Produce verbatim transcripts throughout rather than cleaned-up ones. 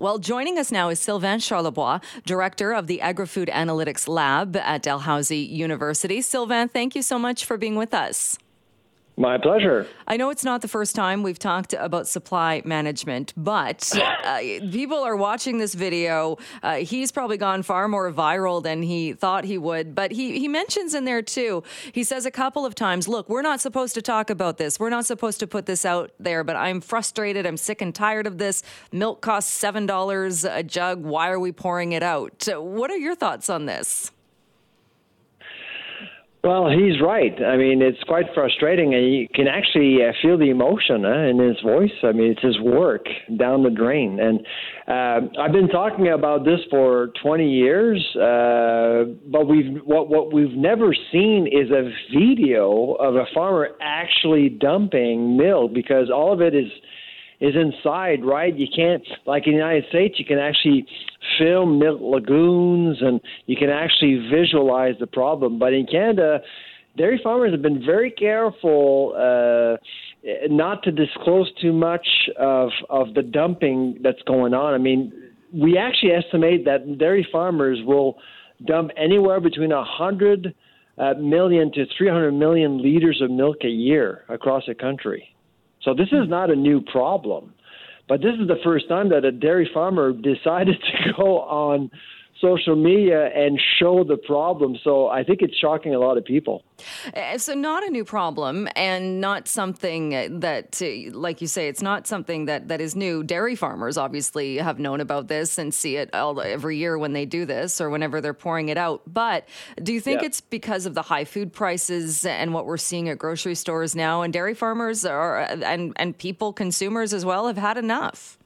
Well, joining us now is Sylvain Charlebois, Director of the Agri-Food Analytics Lab at Dalhousie University. Sylvain, thank you so much for being with us. My pleasure. I know it's not the first time we've talked about supply management, but uh, people are watching this video. Uh, he's probably gone far more viral than he thought he would, but he, he mentions in there too, he says a couple of times, look, we're not supposed to talk about this. We're not supposed to put this out there, but I'm frustrated. I'm sick and tired of this. Milk costs seven dollars a jug. Why are we pouring it out? What are your thoughts on this? Well, he's right. I mean, it's quite frustrating, and you can actually uh, feel the emotion uh, in his voice. I mean, it's his work down the drain. And uh, I've been talking about this for twenty years, uh, but we've what, what we've never seen is a video of a farmer actually dumping milk, because all of it is is inside, right? You can't, like in the United States, you can actually film milk lagoons and you can actually visualize the problem. But in Canada, dairy farmers have been very careful uh, not to disclose too much of, of the dumping that's going on. I mean, we actually estimate that dairy farmers will dump anywhere between one hundred uh, million to three hundred million liters of milk a year across the country. So this is not a new problem, but this is the first time that a dairy farmer decided to go on social media and show the problem. So I think it's shocking a lot of people. So not a new problem, and not something that, like you say, it's not something that, that is new. Dairy farmers obviously have known about this and see it all, every year when they do this or whenever they're pouring it out. But do you think yeah. it's because of the high food prices and what we're seeing at grocery stores now, and dairy farmers are, and, and people, consumers as well, have had enough?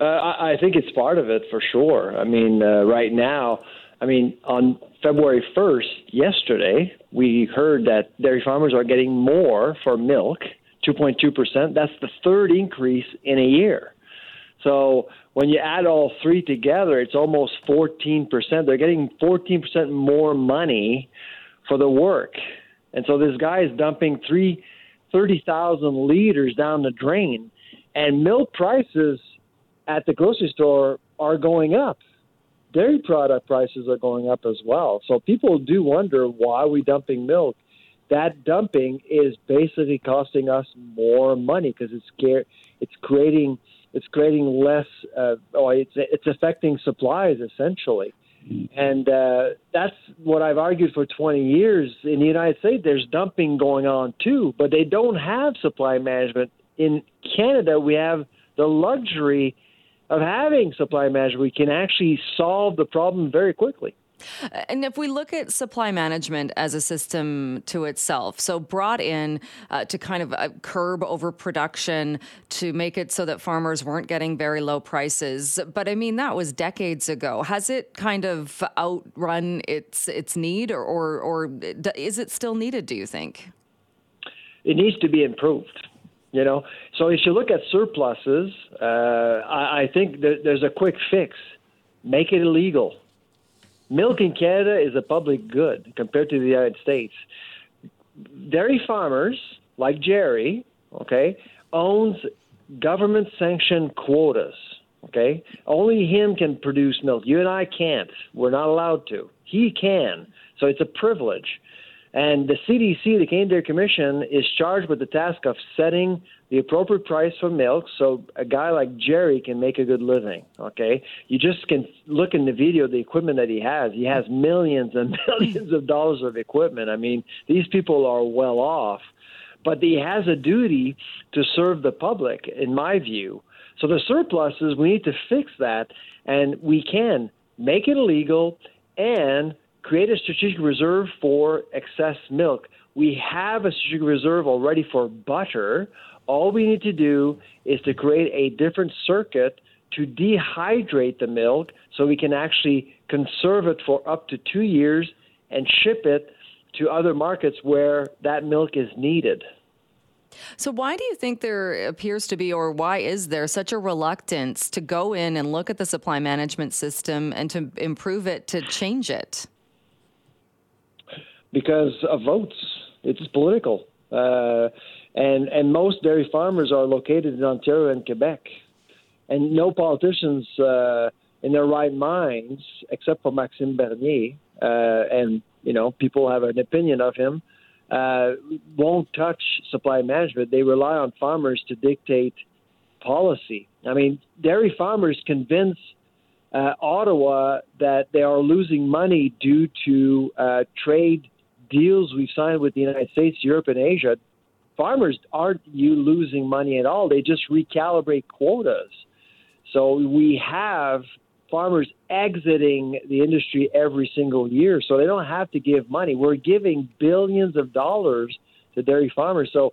Uh, I, I think it's part of it for sure. I mean, uh, right now, I mean, on February first, yesterday, we heard that dairy farmers are getting more for milk, two point two percent. That's the third increase in a year. So when you add all three together, it's almost fourteen percent. They're getting fourteen percent more money for the work. And so this guy is dumping thirty thousand liters down the drain, and milk prices at the grocery store are going up. Dairy product prices are going up as well. So people do wonder, why are we dumping milk? That dumping is basically costing us more money, because it's it's creating it's creating less. Uh, oh, it's it's affecting supplies essentially, and uh, that's what I've argued for twenty years. In the United States, there's dumping going on too, but they don't have supply management. In Canada, we have the luxury of having supply management. We can actually solve the problem very quickly. And if we look at supply management as a system to itself, so brought in uh, to kind of uh, curb overproduction, to make it so that farmers weren't getting very low prices. But I mean, that was decades ago. Has it kind of outrun its its need, or, or, or is it still needed, do you think? It needs to be improved. You know, so if you look at surpluses, uh, I, I think there, there's a quick fix. Make it illegal. Milk in Canada is a public good compared to the United States. Dairy farmers, like Jerry, okay, owns government-sanctioned quotas, okay? Only him can produce milk. You and I can't. We're not allowed to. He can. So it's a privilege. And the C D C, the Canadian Dairy Commission, is charged with the task of setting the appropriate price for milk so a guy like Jerry can make a good living, okay? You just can look in the video, the equipment that he has. He has millions and millions of dollars of equipment. I mean, these people are well off. But he has a duty to serve the public, in my view. So the surpluses, we need to fix that, and we can make it illegal and create a strategic reserve for excess milk. We have a strategic reserve already for butter. All we need to do is to create a different circuit to dehydrate the milk so we can actually conserve it for up to two years and ship it to other markets where that milk is needed. So why do you think there appears to be, or why is there such a reluctance to go in and look at the supply management system and to improve it, to change it? Because of votes. It's political. Uh, and, and most dairy farmers are located in Ontario and Quebec. And no politicians uh, in their right minds, except for Maxime Bernier, uh, and, you know, people have an opinion of him, uh, won't touch supply management. They rely on farmers to dictate policy. I mean, dairy farmers convince uh, Ottawa that they are losing money due to uh, trade deals we've signed with the United States, Europe, and Asia. Farmers aren't you losing money at all. They just recalibrate quotas. So we have farmers exiting the industry every single year, so they don't have to give money. We're giving billions of dollars to dairy farmers. So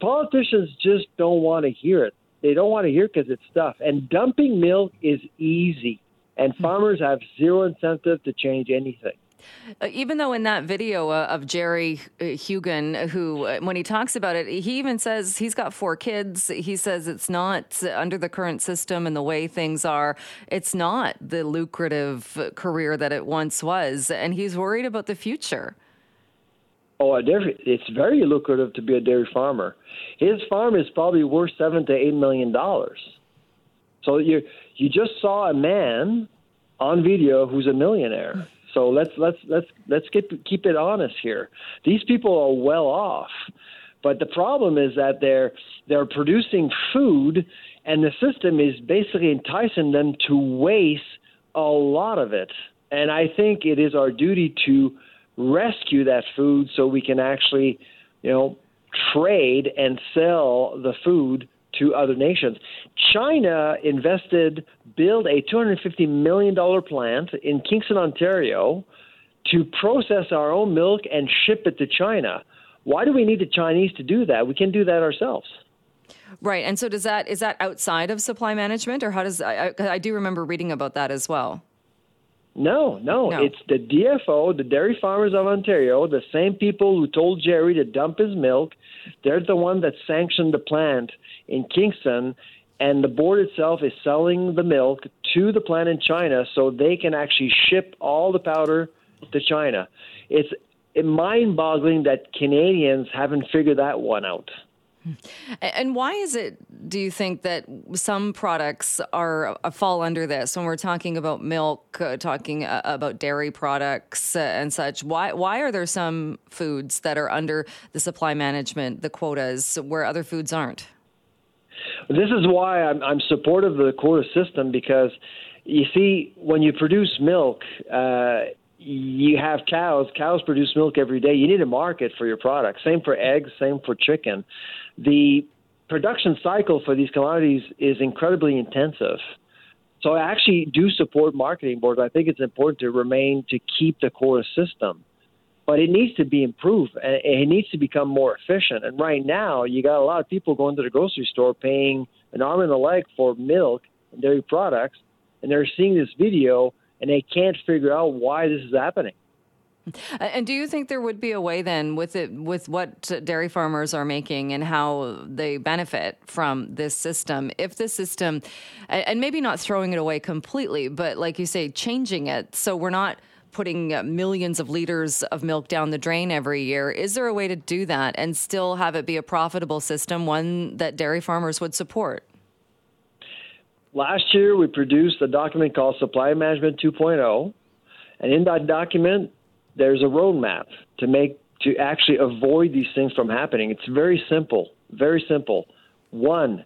politicians just don't want to hear it. They don't want to hear it because it's tough. And dumping milk is easy, and mm-hmm. farmers have zero incentive to change anything. Uh, even though in that video uh, of Jerry uh, Hugen, who, uh, when he talks about it, he even says he's got four kids. He says it's not uh, under the current system and the way things are, it's not the lucrative career that it once was. And he's worried about the future. Oh, it's very lucrative to be a dairy farmer. His farm is probably worth seven to eight million dollars. So you you just saw a man on video who's a millionaire. So let's let's let's let's keep keep it honest here. These people are well off, but the problem is that they're they're producing food, and the system is basically enticing them to waste a lot of it. And I think it is our duty to rescue that food so we can actually, you know, trade and sell the food to other nations. China invested, build a two hundred fifty million dollars plant in Kingston, Ontario, to process our own milk and ship it to China. Why do we need the Chinese to do that? We can do that ourselves. Right. And so does that, is that outside of supply management, or how does, I, I do remember reading about that as well. No, no, no. It's the D F O, the Dairy Farmers of Ontario, the same people who told Jerry to dump his milk. They're the one that sanctioned the plant in Kingston, and the board itself is selling the milk to the plant in China so they can actually ship all the powder to China. It's mind-boggling that Canadians haven't figured that one out. And why is it, do you think, that some products are uh, fall under this? When we're talking about milk, uh, talking uh, about dairy products uh, and such, why why are there some foods that are under the supply management, the quotas, where other foods aren't? This is why I'm, I'm supportive of the quota system, because, you see, when you produce milk, uh, you have cows. Cows produce milk every day. You need a market for your product. Same for eggs, same for chicken. The production cycle for these commodities is incredibly intensive. So I actually do support marketing boards. I think it's important to remain, to keep the quota system. But it needs to be improved, and it needs to become more efficient. And right now, you got a lot of people going to the grocery store paying an arm and a leg for milk and dairy products, and they're seeing this video, and they can't figure out why this is happening. And do you think there would be a way then with it, with what dairy farmers are making and how they benefit from this system, if the system, and maybe not throwing it away completely, but like you say, changing it so we're not putting millions of liters of milk down the drain every year? Is there a way to do that and still have it be a profitable system, one that dairy farmers would support? Last year, we produced a document called Supply Management two point oh, and in that document, there's a roadmap to make to actually avoid these things from happening. It's very simple, very simple. One,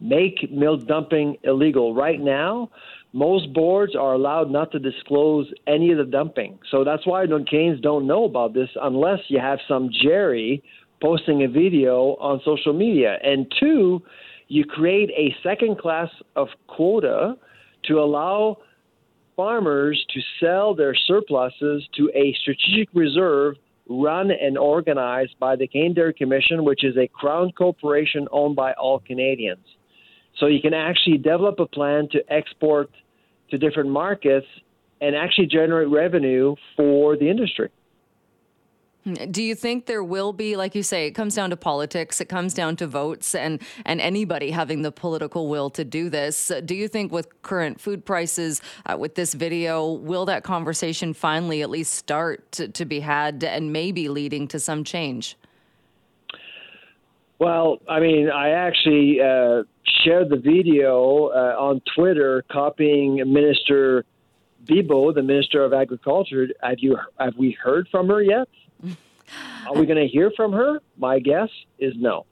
make milk dumping illegal. Right now, most boards are allowed not to disclose any of the dumping. So that's why Canadians don't know about this unless you have some Jerry posting a video on social media. And two, you create a second class of quota to allow farmers to sell their surpluses to a strategic reserve run and organized by the Canadian Dairy Commission, which is a crown corporation owned by all Canadians. So you can actually develop a plan to export to different markets and actually generate revenue for the industry. Do you think there will be, like you say, it comes down to politics, it comes down to votes, and, and anybody having the political will to do this? Do you think with current food prices, uh, with this video, will that conversation finally at least start to, to be had and maybe leading to some change? Well, I mean, I actually... Uh, shared the video uh, on Twitter, copying Minister Bibo, the Minister of Agriculture. Have you have we heard from her yet? Are we going to hear from her? My guess is no.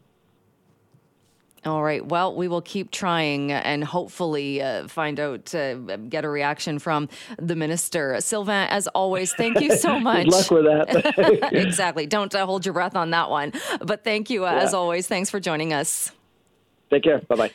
All right. Well, we will keep trying and hopefully uh, find out, uh, get a reaction from the minister. Sylvain, as always, thank you so much. Good luck with that. Exactly. Don't uh, hold your breath on that one. But thank you, uh, yeah. as always. Thanks for joining us. Take care. Bye-bye.